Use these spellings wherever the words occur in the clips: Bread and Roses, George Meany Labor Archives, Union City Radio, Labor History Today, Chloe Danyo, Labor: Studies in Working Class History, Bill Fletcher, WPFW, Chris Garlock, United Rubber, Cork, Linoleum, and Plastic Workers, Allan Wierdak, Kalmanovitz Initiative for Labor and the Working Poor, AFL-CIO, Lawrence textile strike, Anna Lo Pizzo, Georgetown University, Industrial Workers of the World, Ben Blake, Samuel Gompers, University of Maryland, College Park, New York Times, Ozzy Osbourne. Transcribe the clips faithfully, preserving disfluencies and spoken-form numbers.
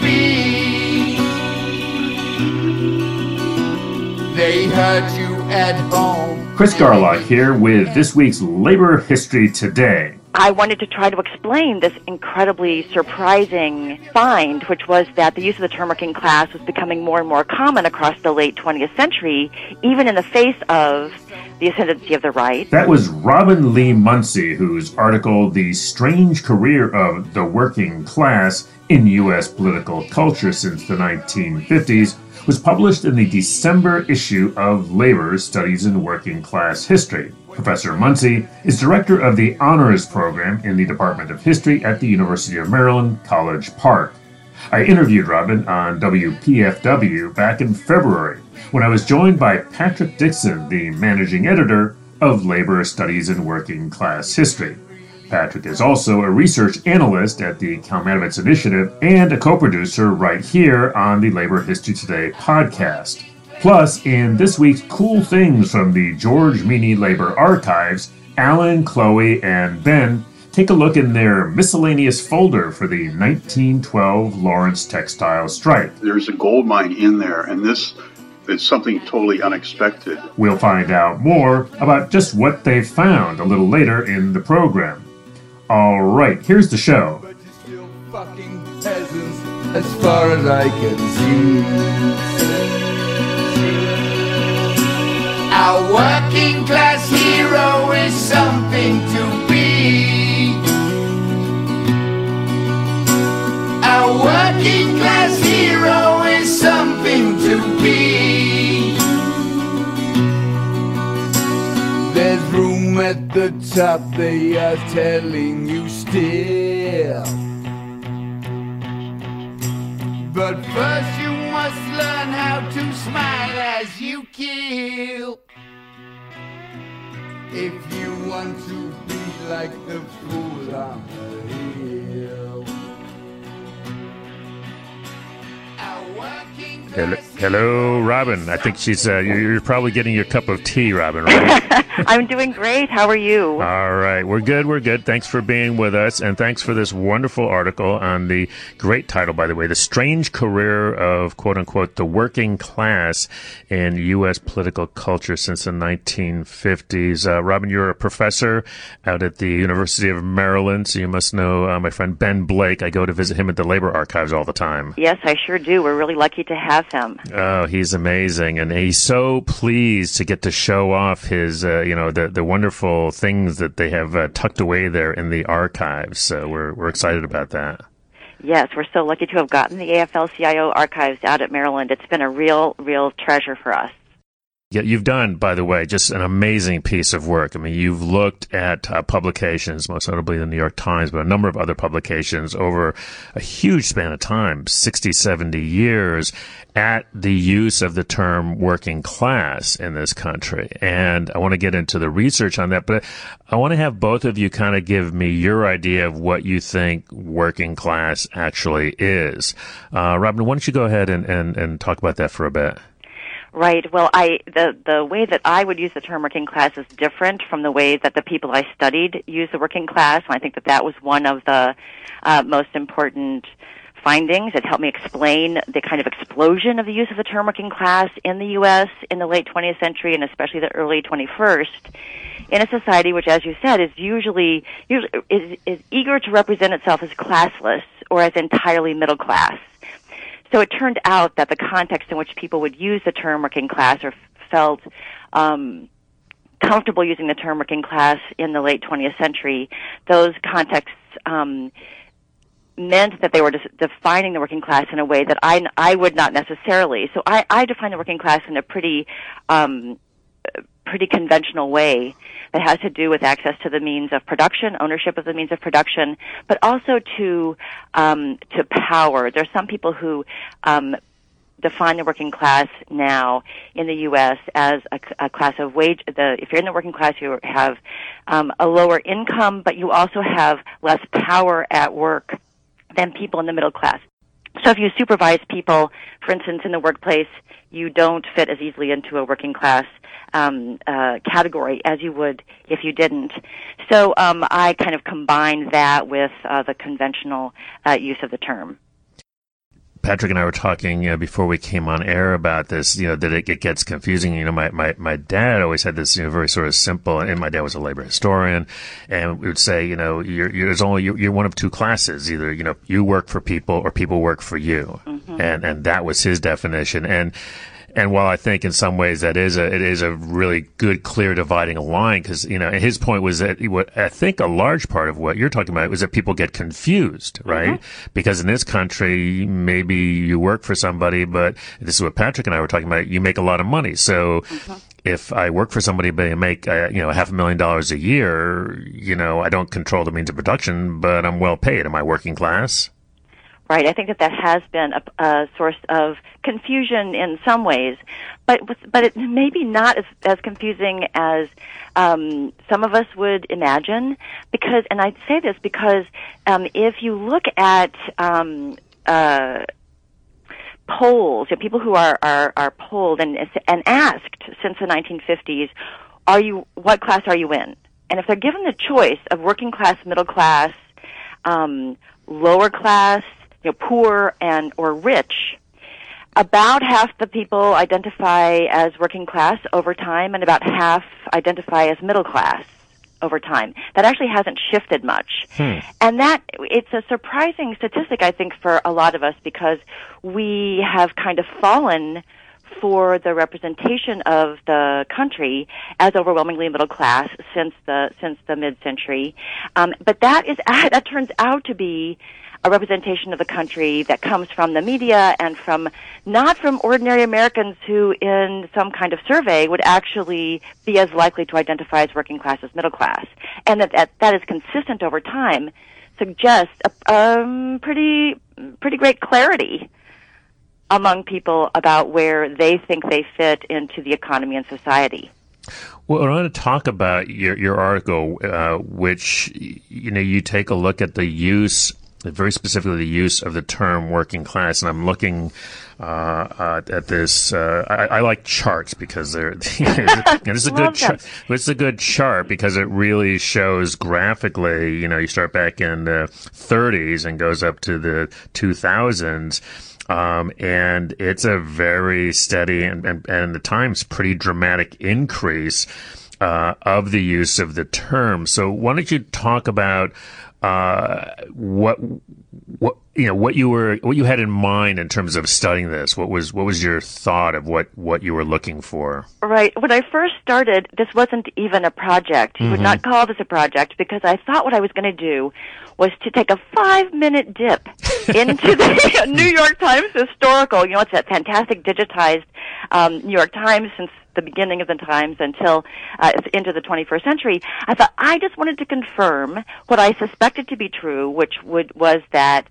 be. They hurt you at home. Chris Garlock here with this week's Labor History Today. I wanted to try to explain this incredibly surprising find, which was that the use of the term working class was becoming more and more common across the late twentieth century, even in the face of the ascendancy of the right. That was Robin Lee Muncy, whose article, The Strange Career of the Working Class in U S Political Culture Since the nineteen fifties, was published in the December issue of Labor: Studies in Working Class History. Professor Muncy is director of the Honors Program in the Department of History at the University of Maryland, College Park. I interviewed Robin on W P F W back in February when I was joined by Patrick Dixon, the managing editor of Labor: Studies in Working Class History. Patrick is also a research analyst at the Kalmanovitz Initiative and a co-producer right here on the Labor History Today podcast. Plus, in this week's Cool Things from the George Meany Labor Archives, Allan, Chloe, and Ben take a look in their miscellaneous folder for the nineteen twelve Lawrence textile strike. There's a gold mine in there, and this is something totally unexpected. We'll find out more about just what they found a little later in the program. All right, here's the show. But you're still fucking peasants, as far as I can see. Our working class hero is something to be. Our working class hero is something to be. There's room at the top, they are telling you still. But first you must learn how to smile as you kill. If you want to be like the fool on the hill. Hello, hello, Robin. I think she's. Uh, you're probably getting your cup of tea, Robin, right? I'm doing great. How are you? All right. We're good. We're good. Thanks for being with us, and thanks for this wonderful article on the great title, by the way, The Strange Career of, quote-unquote, the Working Class in U S Political Culture Since the nineteen fifties. Uh, Robin, you're a professor out at the University of Maryland, so you must know uh, my friend Ben Blake. I go to visit him at the Labor Archives all the time. Yes, I sure do. We're really lucky to have him. Oh, he's amazing, and he's so pleased to get to show off his, uh, you know, the the wonderful things that they have uh, tucked away there in the archives. So we're we're excited about that. Yes, we're so lucky to have gotten the A F L C I O archives out at Maryland. It's been a real, real treasure for us. Yeah, you've done, by the way, just an amazing piece of work. I mean, you've looked at uh, publications, most notably the New York Times, but a number of other publications over a huge span of time, sixty, seventy years, at the use of the term working class in this country. And I want to get into the research on that, but I want to have both of you kind of give me your idea of what you think working class actually is. Uh, Robin, why don't you go ahead and, and, and talk about that for a bit? Right. Well, I the the way that I would use the term working class is different from the way that the people I studied use the working class, and I think that that was one of the uh, most important findings that helped me explain the kind of explosion of the use of the term working class in the U S in the late twentieth century and especially the early twenty-first, in a society which, as you said, is usually, usually is, is eager to represent itself as classless or as entirely middle class. So it turned out that the context in which people would use the term working class or felt um, comfortable using the term working class in the late twentieth century, those contexts um, meant that they were just defining the working class in a way that I, I would not necessarily. So I, I define the working class in a pretty um, pretty conventional way that has to do with access to the means of production, ownership of the means of production, but also to um, to power. There's some people who um, define the working class now in the U S as a, a class of wage. The, if you're in the working class, you have um, a lower income, but you also have less power at work than people in the middle class. So if you supervise people, for instance, in the workplace, you don't fit as easily into a working class um, uh, category as you would if you didn't. So um, I kind of combined that with uh, the conventional uh, use of the term. Patrick and I were talking uh, before we came on air about this, you know, that it, it gets confusing. You know, my, my, my dad always had this, you know, very sort of simple, and my dad was a labor historian, and we would say, you know, you're, you're, there's only, you're, you're one of two classes. Either, you know, you work for people or people work for you. Mm-hmm. And, and that was his definition. And, and while I think in some ways that is a, it is a really good, clear dividing line, because, you know, his point was that what I think a large part of what you're talking about was that people get confused, right? Mm-hmm. Because in this country, maybe you work for somebody, but this is what Patrick and I were talking about. You make a lot of money. So mm-hmm. if I work for somebody, but I make, uh, you know, half a million dollars a year, you know, I don't control the means of production, but I'm well paid. Am I working class? Right, I think that that has been a, a source of confusion in some ways, but but it may be not as, as confusing as um, some of us would imagine. Because, and I say this because um, if you look at um, uh, polls, you know, people who are, are are polled and and asked since the nineteen fifties, are you what class are you in? And if they're given the choice of working class, middle class, um, lower class, you know, poor and or rich, about half the people identify as working class over time, and about half identify as middle class over time. That actually hasn't shifted much. Hmm. And that, it's a surprising statistic, I think, for a lot of us, because we have kind of fallen for the representation of the country as overwhelmingly middle class since the since the mid-century. Um, but that is that turns out to be a representation of the country that comes from the media and from, not from ordinary Americans who in some kind of survey would actually be as likely to identify as working class as middle class. And that that, that is consistent over time suggests a um, pretty, pretty great clarity among people about where they think they fit into the economy and society. Well, I want to talk about your, your article, uh, which, you know, you take a look at the use very specifically the use of the term working class. And I'm looking uh, uh, at this. Uh, I, I like charts because they're it's a good chart. It's a good chart because it really shows graphically. You know, you start back in the thirties and goes up to the two thousands. Um, and it's a very steady and, and, and the time's pretty dramatic increase uh, of the use of the term. So why don't you talk about Uh, what, what, you know, what you were, what you had in mind in terms of studying this? What was, what was your thought of what, what you were looking for? Right. When I first started, this wasn't even a project. You mm-hmm. would not call this a project, because I thought what I was going to do was to take a five-minute dip into the New York Times historical. You know, it's that fantastic digitized um, New York Times since the beginning of the Times until uh, into the twenty-first century. I thought I just wanted to confirm what I suspected to be true, which would was that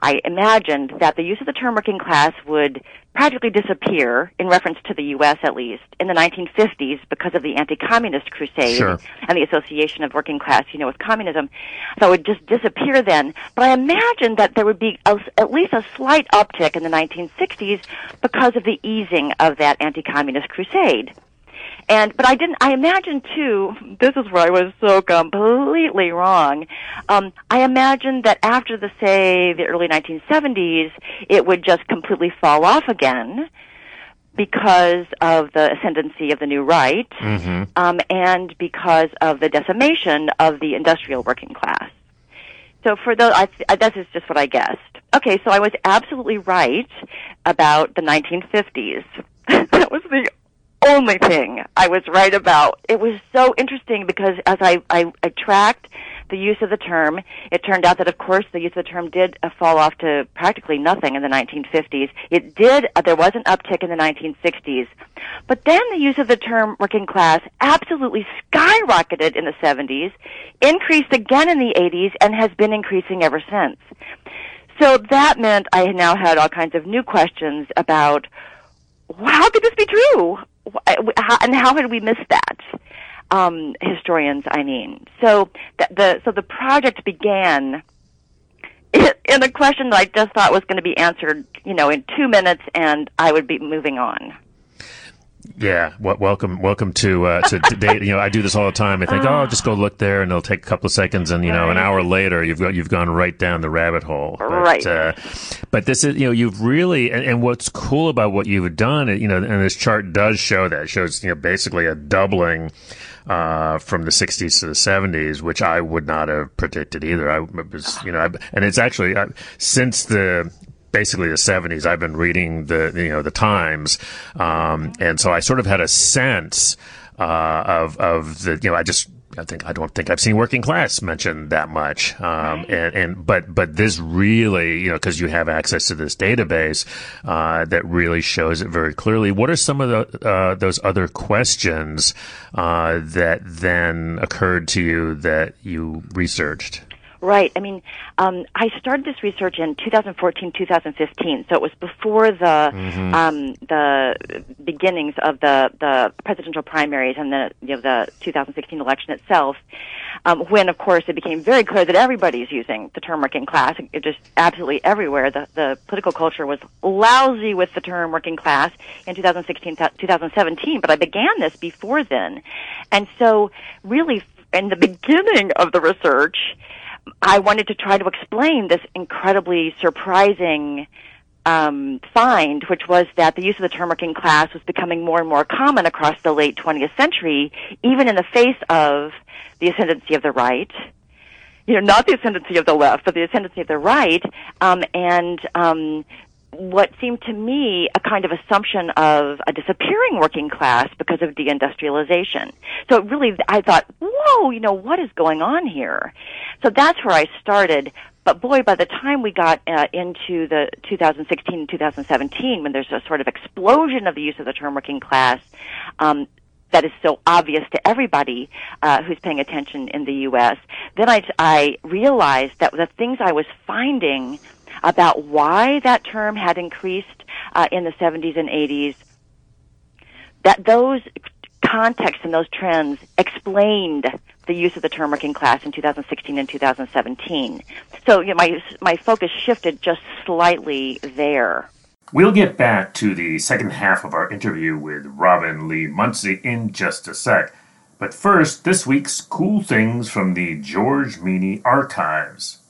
I imagined that the use of the term working class would practically disappear, in reference to the U S at least, in the nineteen fifties because of the anti-communist crusade sure. and the association of working class, you know, with communism. So it would just disappear then. But I imagined that there would be a, at least a slight uptick in the nineteen sixties because of the easing of that anti-communist crusade. And, but I didn't, I imagined too, this is where I was so completely wrong, um, I imagined that after the, say, the early nineteen seventies, it would just completely fall off again because of the ascendancy of the New Right, mm-hmm. um, and because of the decimation of the industrial working class. So for those, I, I, this is just what I guessed. Okay, so I was absolutely right about the nineteen fifties. That was the only thing I was right about. It was so interesting because as I, I, I tracked the use of the term, it turned out that, of course, the use of the term did fall off to practically nothing in the nineteen fifties. It did, there was an uptick in the nineteen sixties. But then the use of the term working class absolutely skyrocketed in the seventies, increased again in the eighties, and has been increasing ever since. So that meant I now had all kinds of new questions about, well, how could this be true? And how had we missed that? Um, historians, I mean. So the, the so the project began in a question that I just thought was going to be answered, you know, in two minutes, and I would be moving on. Yeah, welcome, welcome to uh, to today. You know, I do this all the time. I think, oh, I'll just go look there, and it'll take a couple of seconds, and you know, an hour later, you've got you've gone right down the rabbit hole. But, right. Uh, but this is, you know, you've really, and, and what's cool about what you've done, you know, and this chart does show that. It shows, you know, basically a doubling uh from the sixties to the seventies, which I would not have predicted either. I was, you know, I, and it's actually I, since the. basically the seventies, I've been reading the, you know, the Times. Um, and so I sort of had a sense, uh, of, of the, you know, I just, I think, I don't think I've seen working class mentioned that much. Um, right. and, and, but, but this really, you know, cause you have access to this database, uh, that really shows it very clearly. What are some of the, uh, those other questions, uh, that then occurred to you that you researched? Right. I mean, um, I started this research in two thousand fourteen, two thousand fifteen, so it was before the mm-hmm. um, the beginnings of the, the presidential primaries and the you know, the two thousand sixteen election itself. Um, when, of course, it became very clear that everybody's using the term working class. It just absolutely everywhere. The, the political culture was lousy with the term working class in two thousand sixteen, two thousand seventeen. But I began this before then, and so really in the beginning of the research, I wanted to try to explain this incredibly surprising um, find, which was that the use of the term working class was becoming more and more common across the late twentieth century, even in the face of the ascendancy of the right. You know, not the ascendancy of the left, but the ascendancy of the right, um, and um, what seemed to me a kind of assumption of a disappearing working class because of deindustrialization. So really, I thought, whoa, you know, what is going on here? So that's where I started. But boy, by the time we got uh, into the two thousand sixteen and two thousand seventeen, when there's a sort of explosion of the use of the term working class, um, that is so obvious to everybody uh, who's paying attention in the U S, then I, I realized that the things I was finding about why that term had increased uh, in the seventies and eighties, that those contexts and those trends explained the use of the term working class in two thousand sixteen and two thousand seventeen. So you know, my my focus shifted just slightly there. We'll get back to the second half of our interview with Robin Lee Muncy in just a sec. But first, this week's cool things from the George Meany Archives.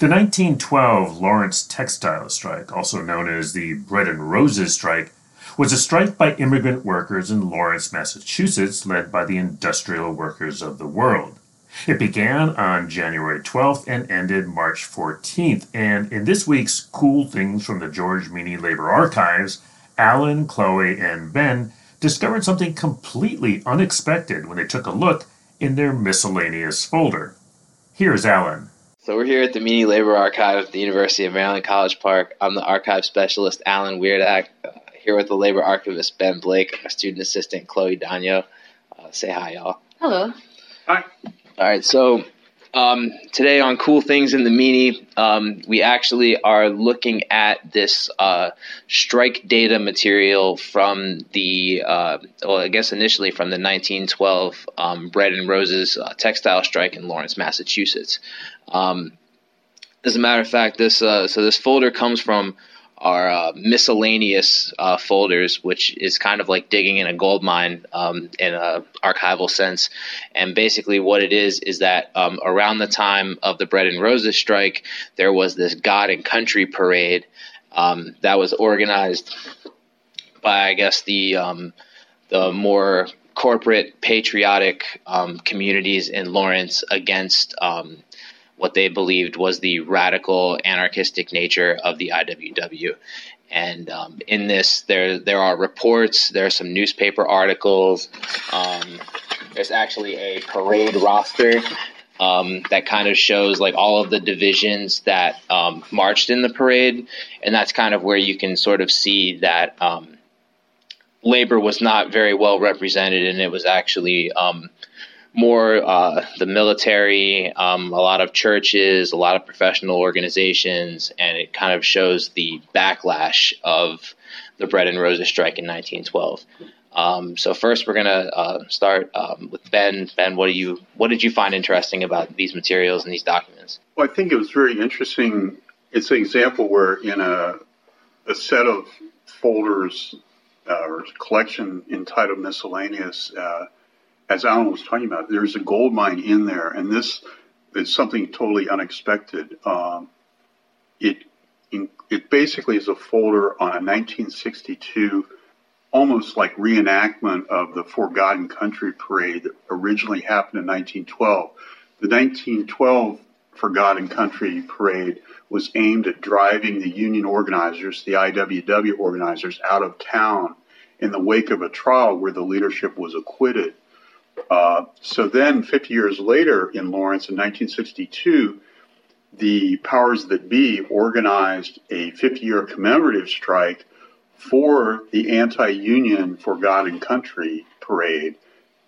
The nineteen twelve Lawrence textile strike, also known as the Bread and Roses strike, was a strike by immigrant workers in Lawrence, Massachusetts, led by the Industrial Workers of the World. It began on January twelfth and ended March fourteenth, and in this week's Cool Things from the George Meany Labor Archives, Allan, Chloe, and Ben discovered something completely unexpected when they took a look in their miscellaneous folder. Here's Allan. So we're here at the Meany Labor Archive at the University of Maryland, College Park. I'm the archive specialist, Allan Wierdak, uh, here with the labor archivist, Ben Blake, and our student assistant, Chloe Danyo. Uh, say hi, y'all. Hello. Hi. All right, so um, today on Cool Things in the Meany, um, we actually are looking at this uh, strike data material from the, uh, well, I guess initially from the nineteen twelve um, Bread and Roses uh, textile strike in Lawrence, Massachusetts. Um, as a matter of fact, this uh, so this folder comes from our uh, miscellaneous uh, folders, which is kind of like digging in a gold mine um, in an archival sense. And basically what it is is that um, around the time of the Bread and Roses strike, there was this God and Country parade um, that was organized by, I guess, the um, the more corporate patriotic um, communities in Lawrence against um what they believed was the radical anarchistic nature of the I W W. And um, in this, there there are reports, there are some newspaper articles, um, there's actually a parade roster um, that kind of shows like all of the divisions that um, marched in the parade. And that's kind of where you can sort of see that um, labor was not very well represented, and it was actually um, more uh, the military, um, a lot of churches, a lot of professional organizations, and it kind of shows the backlash of the Bread and Roses strike in nineteen twelve. Um, so first, we're going to uh, start um, with Ben. Ben, what do you what did you find interesting about these materials and these documents? Well, I think it was very interesting. It's an example where in a a set of folders uh, or collection entitled Miscellaneous, uh, as Alan was talking about, there's a gold mine in there, and this is something totally unexpected. Um, it it basically is a folder on a nineteen sixty-two, almost like reenactment of the Forgotten Country Parade that originally happened in nineteen twelve. The nineteen twelve Forgotten Country Parade was aimed at driving the union organizers, the I W W organizers, out of town in the wake of a trial where the leadership was acquitted. Uh, so then fifty years later in Lawrence in nineteen sixty-two, the powers that be organized a fifty-year commemorative strike for the anti-union Forgotten Country Parade.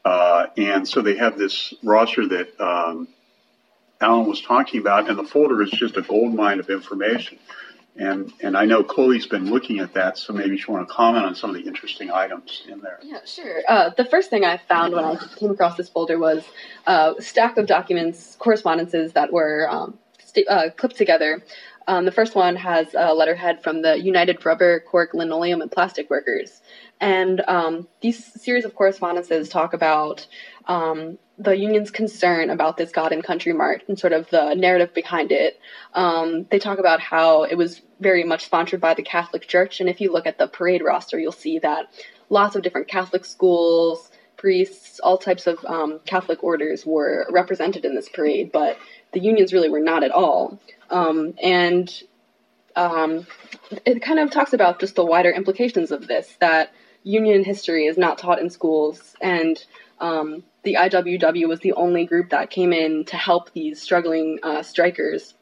Uh, and so they have this roster that um, Alan was talking about, and the folder is just a gold mine of information. And and I know Chloe's been looking at that, so maybe she want to comment on some of the interesting items in there. Yeah, sure. Uh, the first thing I found when I came across this folder was uh, a stack of documents, correspondences that were um, st- uh, clipped together. Um, the first one has a letterhead from the United Rubber, Cork, Linoleum, and Plastic Workers. And um, these series of correspondences talk about um, the union's concern about this God and Country March and sort of the narrative behind it. Um, they talk about how it was very much sponsored by the Catholic Church. And if you look at the parade roster, you'll see that lots of different Catholic schools, priests, all types of um, Catholic orders were represented in this parade, but the unions really were not at all. Um, and um, it kind of talks about just the wider implications of this, that union history is not taught in schools, and um, the I W W was the only group that came in to help these struggling uh, strikers.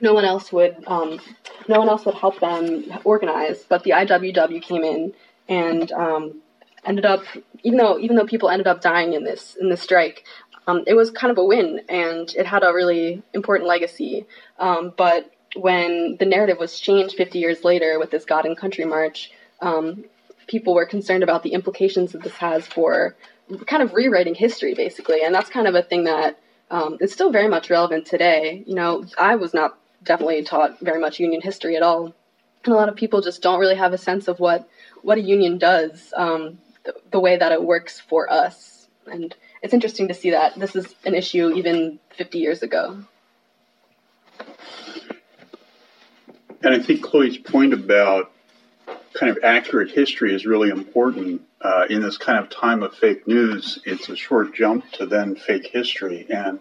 No one else would, um, no one else would help them organize, but the I W W came in and um, ended up, even though even though people ended up dying in this in this strike, um, it was kind of a win, and it had a really important legacy. Um, but when the narrative was changed fifty years later with this God and Country March, um, people were concerned about the implications that this has for kind of rewriting history, basically. And that's kind of a thing that um, is still very much relevant today. You know, I was not definitely taught very much union history at all. And a lot of people just don't really have a sense of what, what a union does, um, the, the way that it works for us. And it's interesting to see that this is an issue even fifty years ago. And I think Chloe's point about kind of accurate history is really important. Uh, in this kind of time of fake news, it's a short jump to then fake history. And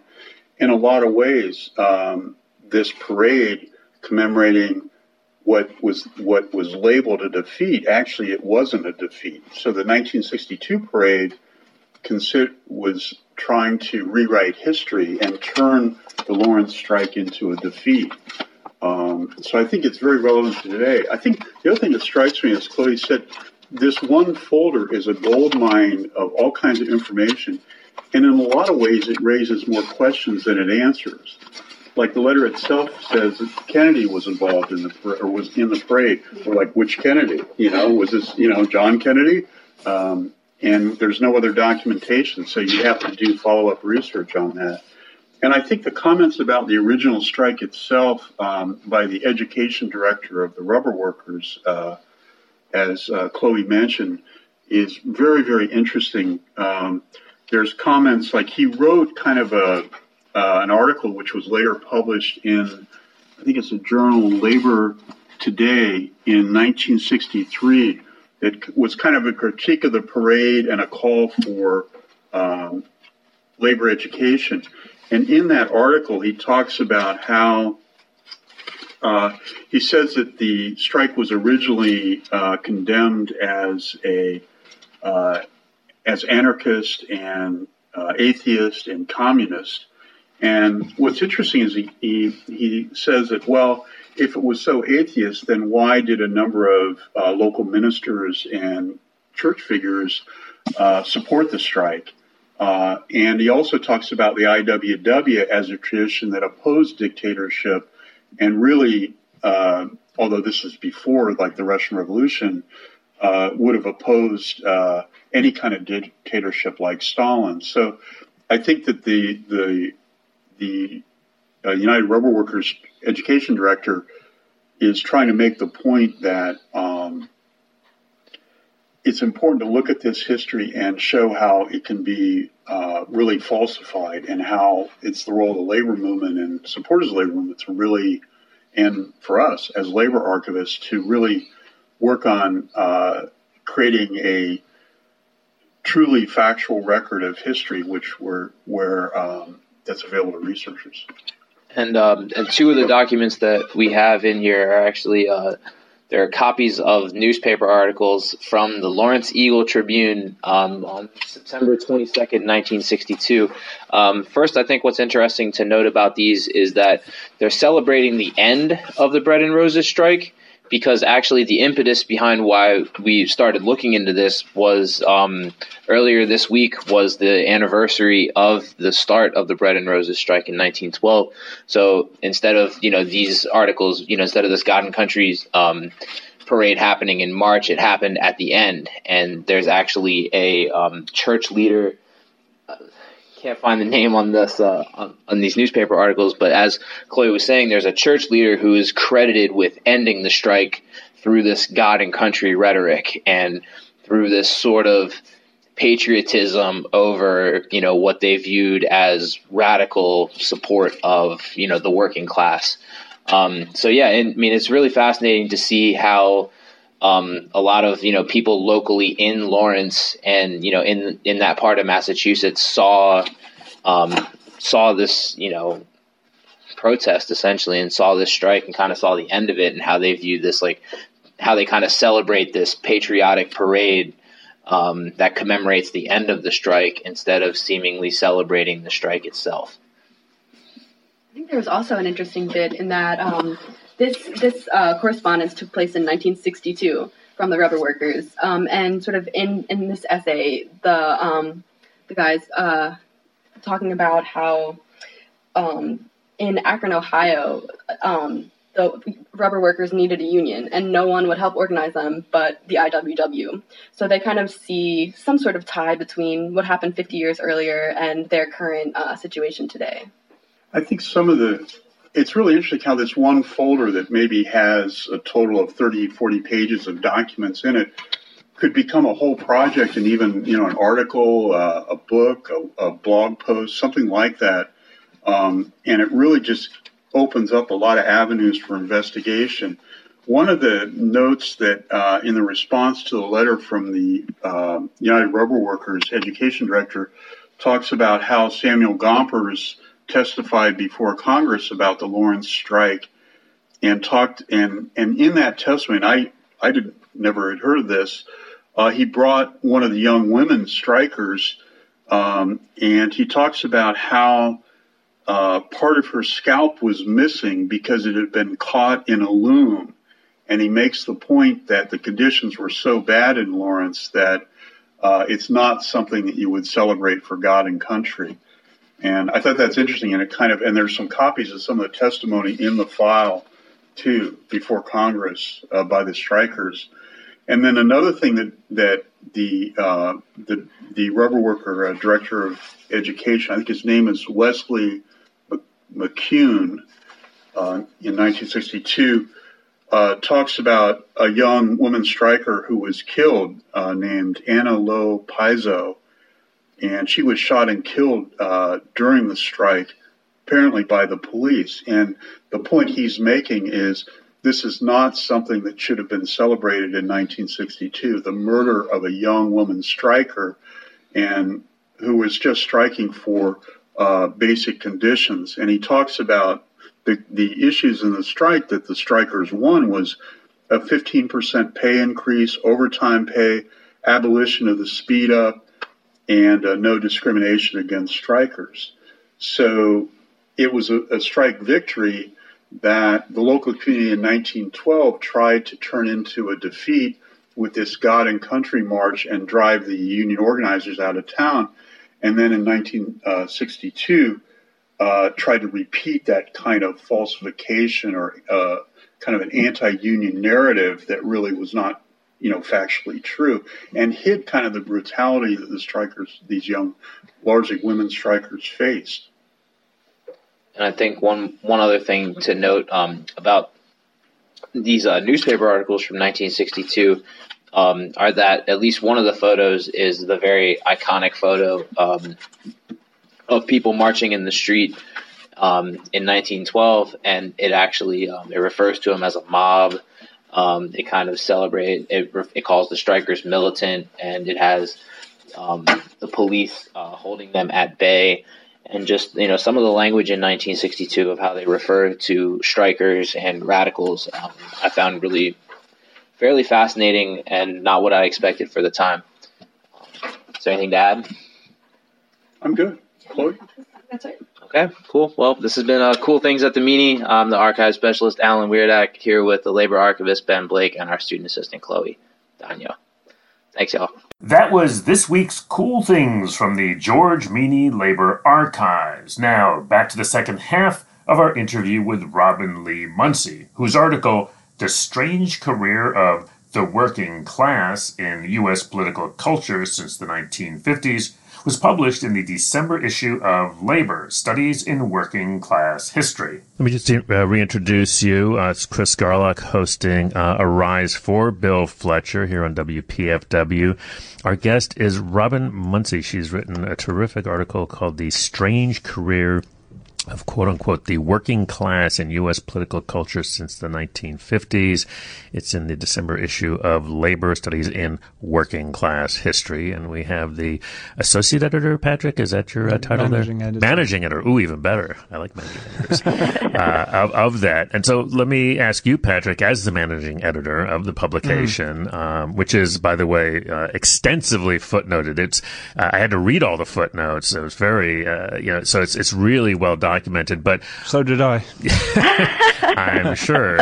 in a lot of ways, um, this parade commemorating what was what was labeled a defeat, actually it wasn't a defeat. So the nineteen sixty-two parade consider, was trying to rewrite history and turn the Lawrence strike into a defeat. Um, so I think it's very relevant to today. I think the other thing that strikes me, as Chloe said, this one folder is a gold mine of all kinds of information, and in a lot of ways it raises more questions than it answers. Like the letter itself says that Kennedy was involved in the or was in the parade, or like which Kennedy, you know, was this, you know, John Kennedy? Um, and there's no other documentation, so you have to do follow-up research on that. And I think the comments about the original strike itself um, by the education director of the rubber workers, uh, as uh, Chloe mentioned, is very, very interesting. Um, there's comments like he wrote kind of a uh, an article which was later published in, I think it's a journal, Labor Today, in nineteen sixty-three. That was kind of a critique of the parade and a call for um, labor education. And in that article, he talks about how uh, he says that the strike was originally uh, condemned as a uh, as anarchist and uh, atheist and communist. And what's interesting is he, he he says that, well, if it was so atheist, then why did a number of uh, local ministers and church figures uh, support the strike? Uh, and he also talks about the I W W as a tradition that opposed dictatorship and really, uh, although this is before like the Russian Revolution, uh, would have opposed uh, any kind of dictatorship like Stalin. So I think that the the the uh, United Rubber Workers education director is trying to make the point that um, it's important to look at this history and show how it can be uh, really falsified and how it's the role of the labor movement and supporters of the labor movement to really, and for us as labor archivists, to really work on uh, creating a truly factual record of history, which were where um, that's available to researchers. And um, and two of the documents that we have in here are actually uh, there are copies of newspaper articles from the Lawrence Eagle Tribune um, on September twenty-second, nineteen sixty-two. Um, first, I think what's interesting to note about these is that they're celebrating the end of the Bread and Roses strike, because actually the impetus behind why we started looking into this was um, earlier this week was the anniversary of the start of the Bread and Roses strike in nineteen twelve. So instead of, you know, these articles, you know, instead of this God and Country's um, parade happening in March, it happened at the end. And there's actually a um, church leader, uh, can't find the name on this uh, on, on these newspaper articles, but as Chloe was saying, there's a church leader who is credited with ending the strike through this God and country rhetoric and through this sort of patriotism over, you know, what they viewed as radical support of, you know, the working class. Um, so yeah, and, I mean, it's really fascinating to see how Um, a lot of, you know, people locally in Lawrence and, you know, in in that part of Massachusetts saw um, saw this, you know, protest essentially, and saw this strike and kind of saw the end of it, and how they view this, like how they kind of celebrate this patriotic parade um, that commemorates the end of the strike instead of seemingly celebrating the strike itself. I think there was also an interesting bit in that um This this uh, correspondence took place in nineteen sixty-two from the rubber workers, um, and sort of in, in this essay, the um, the guys uh, talking about how um, in Akron, Ohio, um, the rubber workers needed a union, and no one would help organize them but the I W W. So they kind of see some sort of tie between what happened fifty years earlier and their current uh, situation today. I think some of the... It's really interesting how this one folder that maybe has a total of thirty, forty pages of documents in it could become a whole project, and even, you know, an article, uh, a book, a, a blog post, something like that. Um, and it really just opens up a lot of avenues for investigation. One of the notes that uh, in the response to the letter from the uh, United Rubber Workers Education Director talks about how Samuel Gompers testified before Congress about the Lawrence strike, and talked and and in that testimony, I I didn't never had heard of this. Uh, he brought one of the young women strikers, um, and he talks about how uh, part of her scalp was missing because it had been caught in a loom, and he makes the point that the conditions were so bad in Lawrence that uh, it's not something that you would celebrate for God and country. And I thought that's interesting, and it kind of, and there's some copies of some of the testimony in the file, too, before Congress uh, by the strikers. And then another thing that that the uh, the the rubber worker uh, director of education, I think his name is Wesley McCune, uh, in nineteen sixty-two, uh, talks about a young woman striker who was killed, uh, named Anna Lo Pizzo. And she was shot and killed uh, during the strike, apparently by the police. And the point he's making is this is not something that should have been celebrated in nineteen sixty-two, the murder of a young woman striker, and who was just striking for uh, basic conditions. And he talks about the, the issues in the strike that the strikers won was a fifteen percent pay increase, overtime pay, abolition of the speed up, and uh, no discrimination against strikers. So it was a, a strike victory that the local community in nineteen twelve tried to turn into a defeat with this God and Country march and drive the union organizers out of town. and then in nineteen sixty-two uh, tried to repeat that kind of falsification or uh, kind of an anti-union narrative that really was not, you know, factually true, and hid kind of the brutality that the strikers, these young, largely women strikers, faced. And I think one one other thing to note um, about these uh, newspaper articles from nineteen sixty-two um, are that at least one of the photos is the very iconic photo um, of people marching in the street um, in nineteen twelve, and it actually um, it refers to them as a mob. Um, it kind of celebrates. It, it calls the strikers militant, and it has um, the police uh, holding them at bay. And just, you know, some of the language in nineteen sixty-two of how they refer to strikers and radicals, um, I found really fairly fascinating and not what I expected for the time. Is there anything to add? I'm good. Chloe? That's it. Okay, cool. Well, this has been uh, Cool Things at the Meany. I'm the archive specialist, Allan Wierdak, here with the labor archivist, Ben Blake, and our student assistant, Chloe Danyo. Thanks, y'all. That was this week's Cool Things from the George Meany Labor Archives. Now, back to the second half of our interview with Robin Lee Muncy, whose article, The Strange Career of the Working Class in U S Political Culture Since the nineteen fifties, was published in the December issue of Labor: Studies in Working Class History. Let me just uh, reintroduce you. Uh, it's Chris Garlock hosting uh, Arise for Bill Fletcher here on W P F W. Our guest is Robin Muncy. She's written a terrific article called The Strange Career of, quote-unquote, the working class in U S political culture since the nineteen fifties. It's in the December issue of Labor: Studies in Working Class History. And we have the associate editor, Patrick, is that your uh, title managing there? Editor. Managing editor. Ooh, even better. I like managing editors. uh, of, of that. And so let me ask you, Patrick, as the managing editor of the publication, mm. um, which is, by the way, uh, extensively footnoted. It's uh, I had to read all the footnotes. It was very, uh, you know, so it's it's really well documented. Documented, but so did I. I'm sure.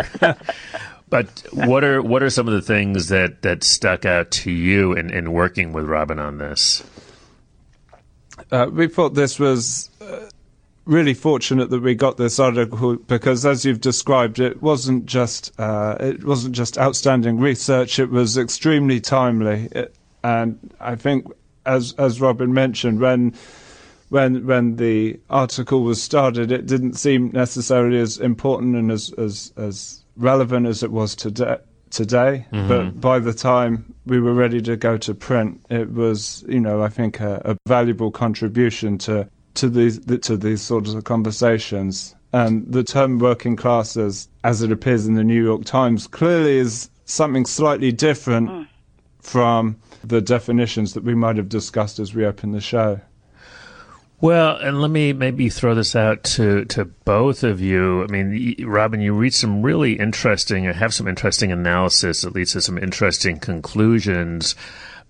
But what are what are some of the things that, that stuck out to you in, in working with Robin on this? Uh, we thought this was uh, really fortunate that we got this article because, as you've described, it wasn't just uh, it wasn't just outstanding research. It was extremely timely, it, and I think, as as Robin mentioned, when. When when the article was started, it didn't seem necessarily as important and as as, as relevant as it was today. Today, mm-hmm. But by the time we were ready to go to print, it was, you know, I think a, a valuable contribution to to these the, to these sorts of conversations. And the term working class, as as it appears in the New York Times, clearly is something slightly different mm. from the definitions that we might have discussed as we opened the show. Well, and let me maybe throw this out to, to both of you. I mean, Robin, you read some really interesting, or have some interesting analysis that leads to some interesting conclusions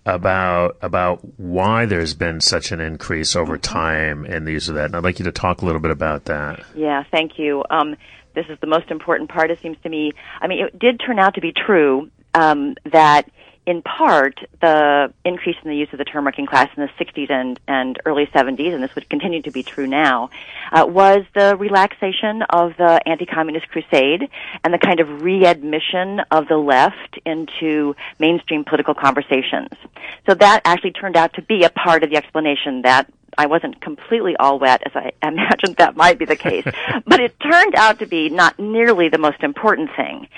about about why there's been such an increase over time in the use of that. And I'd like you to talk a little bit about that. Yeah, thank you. Um, this is the most important part, it seems to me. I mean, it did turn out to be true um, that... in part, the increase in the use of the term working class in the sixties and, and early seventies, and this would continue to be true now, uh, was the relaxation of the anti-communist crusade and the kind of readmission of the left into mainstream political conversations. So that actually turned out to be a part of the explanation that I wasn't completely all wet, as I imagined that might be the case. But it turned out to be not nearly the most important thing.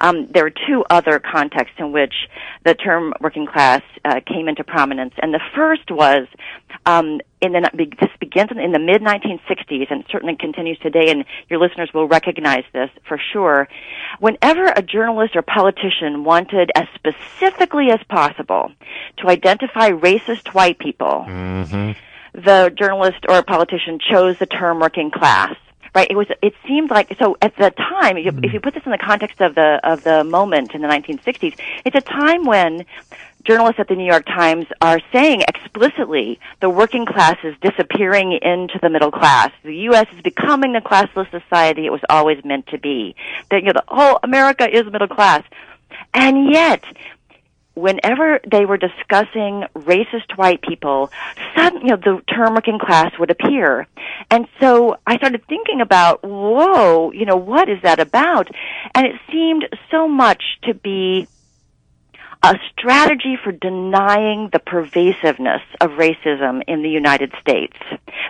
Um, there were two other contexts in which the term working class uh, came into prominence. And the first was, um, in the, this begins in the mid-nineteen sixties and certainly continues today, and your listeners will recognize this for sure. Whenever a journalist or politician wanted as specifically as possible to identify racist white people, mm-hmm. the journalist or politician chose the term working class, right? It was, it seemed like, so at the time, if you, if you put this in the context of the, of the moment in the nineteen sixties, it's a time when journalists at the New York Times are saying explicitly the working class is disappearing into the middle class. The U S is becoming the classless society it was always meant to be. That, you know, the whole America is middle class. And yet, whenever they were discussing racist white people, suddenly, you know, the term working class would appear. And so I started thinking about, whoa, you know, what is that about? And it seemed so much to be a strategy for denying the pervasiveness of racism in the United States.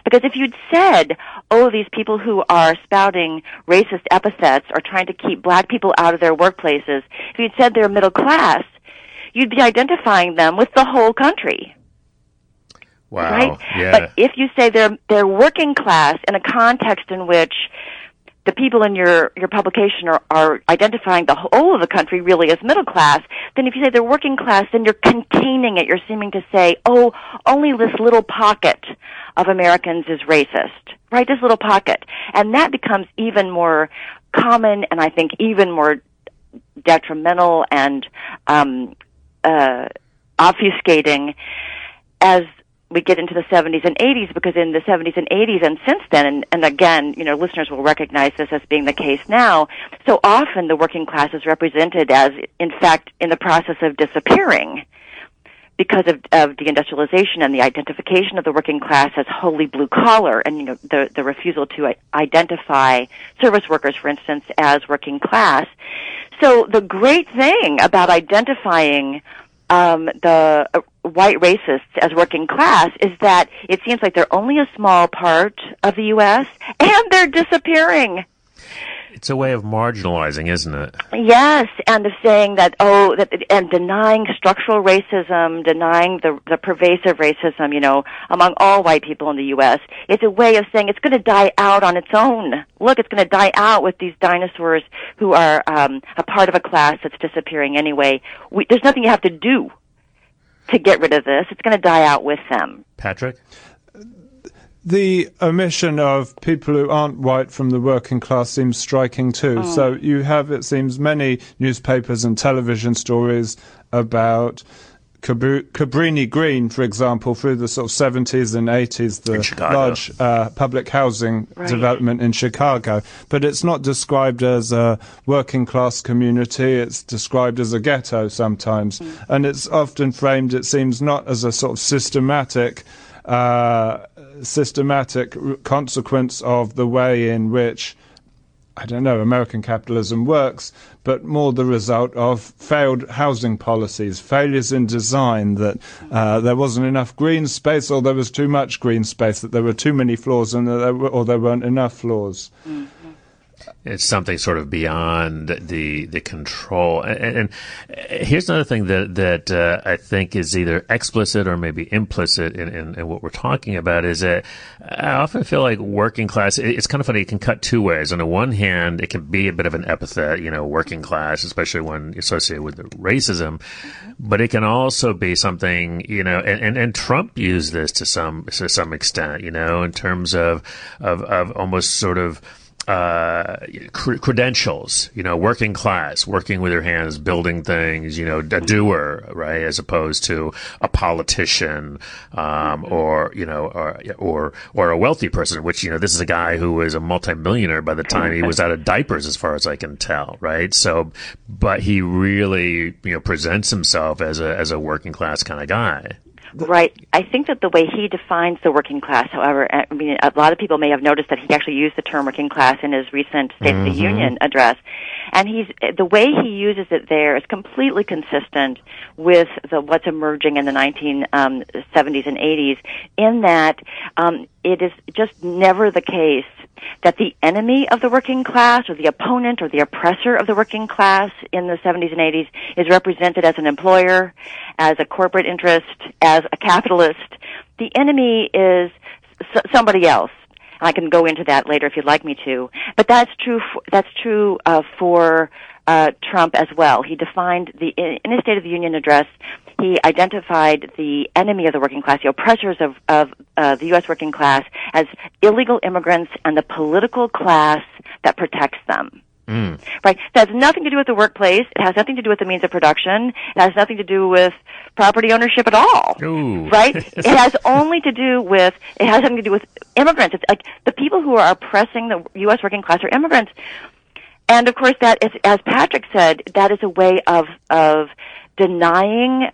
Because if you'd said, oh, these people who are spouting racist epithets are trying to keep black people out of their workplaces, if you'd said they're middle class, you'd be identifying them with the whole country. Wow. Right? Yeah. But if you say they're they're working class in a context in which the people in your, your publication are, are identifying the whole of the country really as middle class, then if you say they're working class, then you're containing it. You're seeming to say, oh, only this little pocket of Americans is racist, right? This little pocket. And that becomes even more common and I think even more detrimental and um uh obfuscating as we get into the seventies and eighties, because in the seventies and eighties and since then, and, and again, you know, listeners will recognize this as being the case now, so often the working class is represented as, in fact, in the process of disappearing because of, of deindustrialization and the identification of the working class as wholly blue collar, and, you know, the, the refusal to identify service workers, for instance, as working class. So the great thing about identifying um, the uh, white racists as working class is that it seems like they're only a small part of the U S and they're disappearing. It's a way of marginalizing, isn't it? Yes, and of saying that, oh, that, and denying structural racism, denying the, the pervasive racism, you know, among all white people in the U S. It's a way of saying it's going to die out on its own. Look, it's going to die out with these dinosaurs who are um, a part of a class that's disappearing anyway. We, there's nothing you have to do to get rid of this. It's going to die out with them. Patrick? The omission of people who aren't white from the working class seems striking too. Oh. So you have, it seems, many newspapers and television stories about Cabr- Cabrini-Green, for example, through the sort of seventies and eighties, the large uh, public housing right. development in Chicago. But it's not described as a working class community, it's described as a ghetto sometimes. Mm. And it's often framed, it seems, not as a sort of systematic Uh, systematic consequence of the way in which, I don't know, American capitalism works, but more the result of failed housing policies, failures in design, that uh, there wasn't enough green space, or there was too much green space, that there were too many floors, and that there were, or there weren't enough floors. Mm. It's something sort of beyond the the control. And, and here's another thing that that uh, I think is either explicit or maybe implicit in, in, in what we're talking about is that I often feel like working class, it's kind of funny, it can cut two ways. On the one hand, it can be a bit of an epithet, you know, working class, especially when associated with racism. But it can also be something, you know, and, and, and Trump used this to some to some extent, you know, in terms of of, of almost sort of uh cr- credentials, you know, working class, working with your hands, building things, you know, a doer, right, as opposed to a politician, um, or, you know, or, or, or a wealthy person, which, you know, this is a guy who was a multimillionaire by the time he was out of diapers, as far as I can tell, right? So, but he really, you know, presents himself as a, as a working class kind of guy. Right. I think that the way he defines the working class, however, I mean, a lot of people may have noticed that he actually used the term working class in his recent State mm-hmm. of the Union address. And he's, the way he uses it there is completely consistent with the, what's emerging in the nineteen seventies and eighties, in that um, it is just never the case that the enemy of the working class or the opponent or the oppressor of the working class in the seventies and eighties is represented as an employer, as a corporate interest, as a capitalist. The enemy is s- somebody else. I can go into that later if you'd like me to. But that's true for, that's true uh, for uh, Trump as well. He defined the in his State of the Union address, he identified the enemy of the working class, the oppressors of, of uh, the U S working class, as illegal immigrants and the political class that protects them. Mm. Right? That has nothing to do with the workplace. It has nothing to do with the means of production. It has nothing to do with property ownership at all. Ooh. Right? It has only to do with, it has something to do with immigrants. It's like the people who are oppressing the U S working class are immigrants. And of course that is, as Patrick said, that is a way of, of denying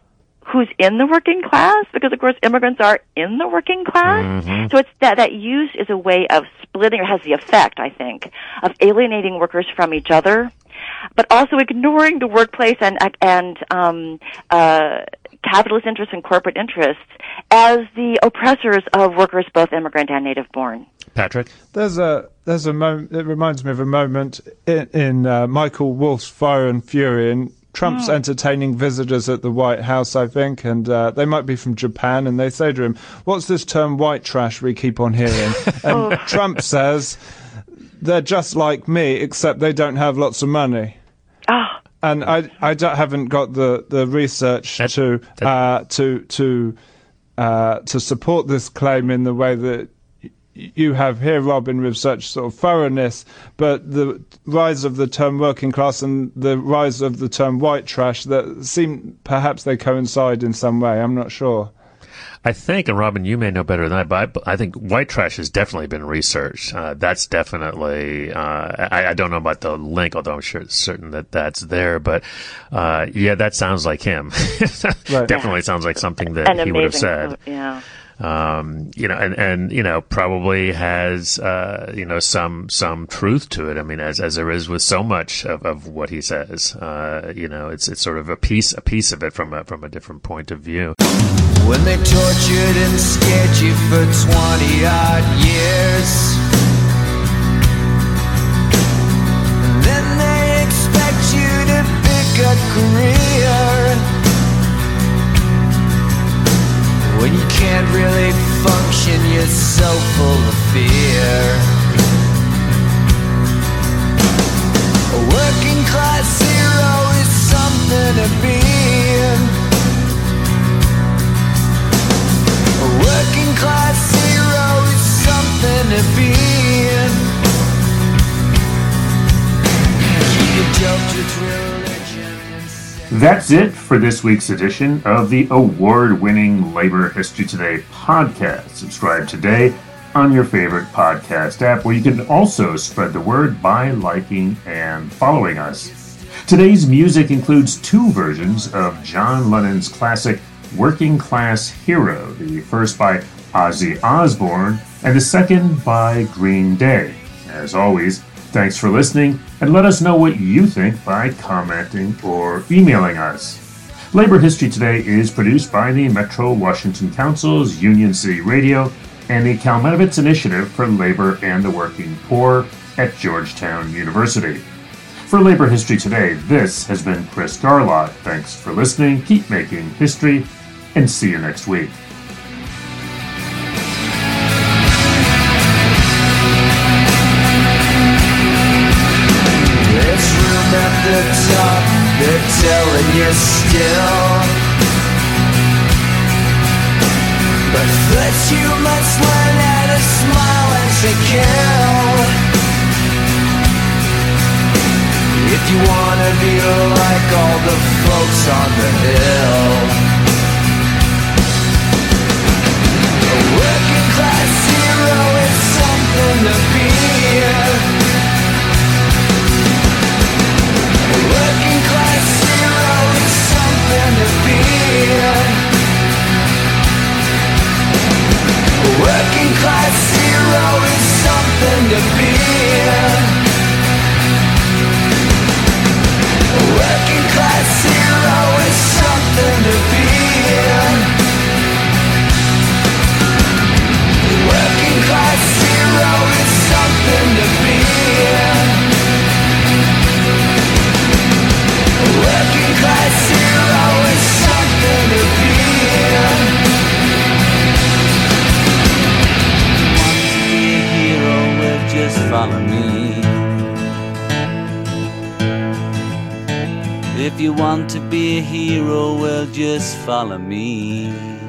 who's in the working class, because, of course, immigrants are in the working class. Mm-hmm. So it's that, that use is a way of splitting, or has the effect, I think, of alienating workers from each other, but also ignoring the workplace and, and, um, uh, capitalist interests and corporate interests as the oppressors of workers, both immigrant and native born. Patrick? There's a, there's a moment, it reminds me of a moment in, in uh, Michael Wolff's Fire and Fury, and Trump's mm. entertaining visitors at the White House, I think, and uh, they might be from Japan, and they say to him, "What's this term white trash we keep on hearing?" And Trump says, "They're just like me, except they don't have lots of money." Ah. And I, I don't, haven't got the, the research that, to, that, uh, to to uh, to support this claim in the way that you have here, Robin, with such sort of thoroughness, but the rise of the term working class and the rise of the term white trash, that seem perhaps they coincide in some way. I'm not sure. I think, and Robin, you may know better than I, but I think white trash has definitely been researched. Uh, that's definitely, uh, I, I don't know about the link, although I'm sure it's certain that that's there, but uh, yeah, that sounds like him. Right. Definitely yeah. sounds like something that An he would have said. Yeah. Um, you know, and, and, you know, probably has, uh, you know, some, some truth to it. I mean, as, as there is with so much of, of what he says, uh, you know, it's, it's sort of a piece, a piece of it from a, from a different point of view. When they tortured and scared you for twenty odd years, and then they expect you to pick a career. When you can't really function, you're so full of fear. A working class hero is something to be. A working class hero is something to be. You joked with religion. That's it for this week's edition of the award-winning Labor History Today podcast. Subscribe today on your favorite podcast app, where you can also spread the word by liking and following us. Today's music includes two versions of John Lennon's classic Working Class Hero, the first by Ozzy Osbourne and the second by Green Day. As always, thanks for listening, and let us know what you think by commenting or emailing us. Labor History Today is produced by the Metro Washington Council's Union City Radio and the Kalmanovitz Initiative for Labor and the Working Poor at Georgetown University. For Labor History Today, this has been Chris Garlock. Thanks for listening, keep making history, and see you next week. Top, they're telling you still, but first you must learn how to smile and to kill. If you wanna be like all the folks on the hill, a working class hero is something to be. Working class hero is something to be. Working class hero is something to be. Working class hero is something to be. Working class hero is something to be. Working class hero is something to be. Want to be a hero? Well, just follow me. If you want to be a hero, well, just follow me.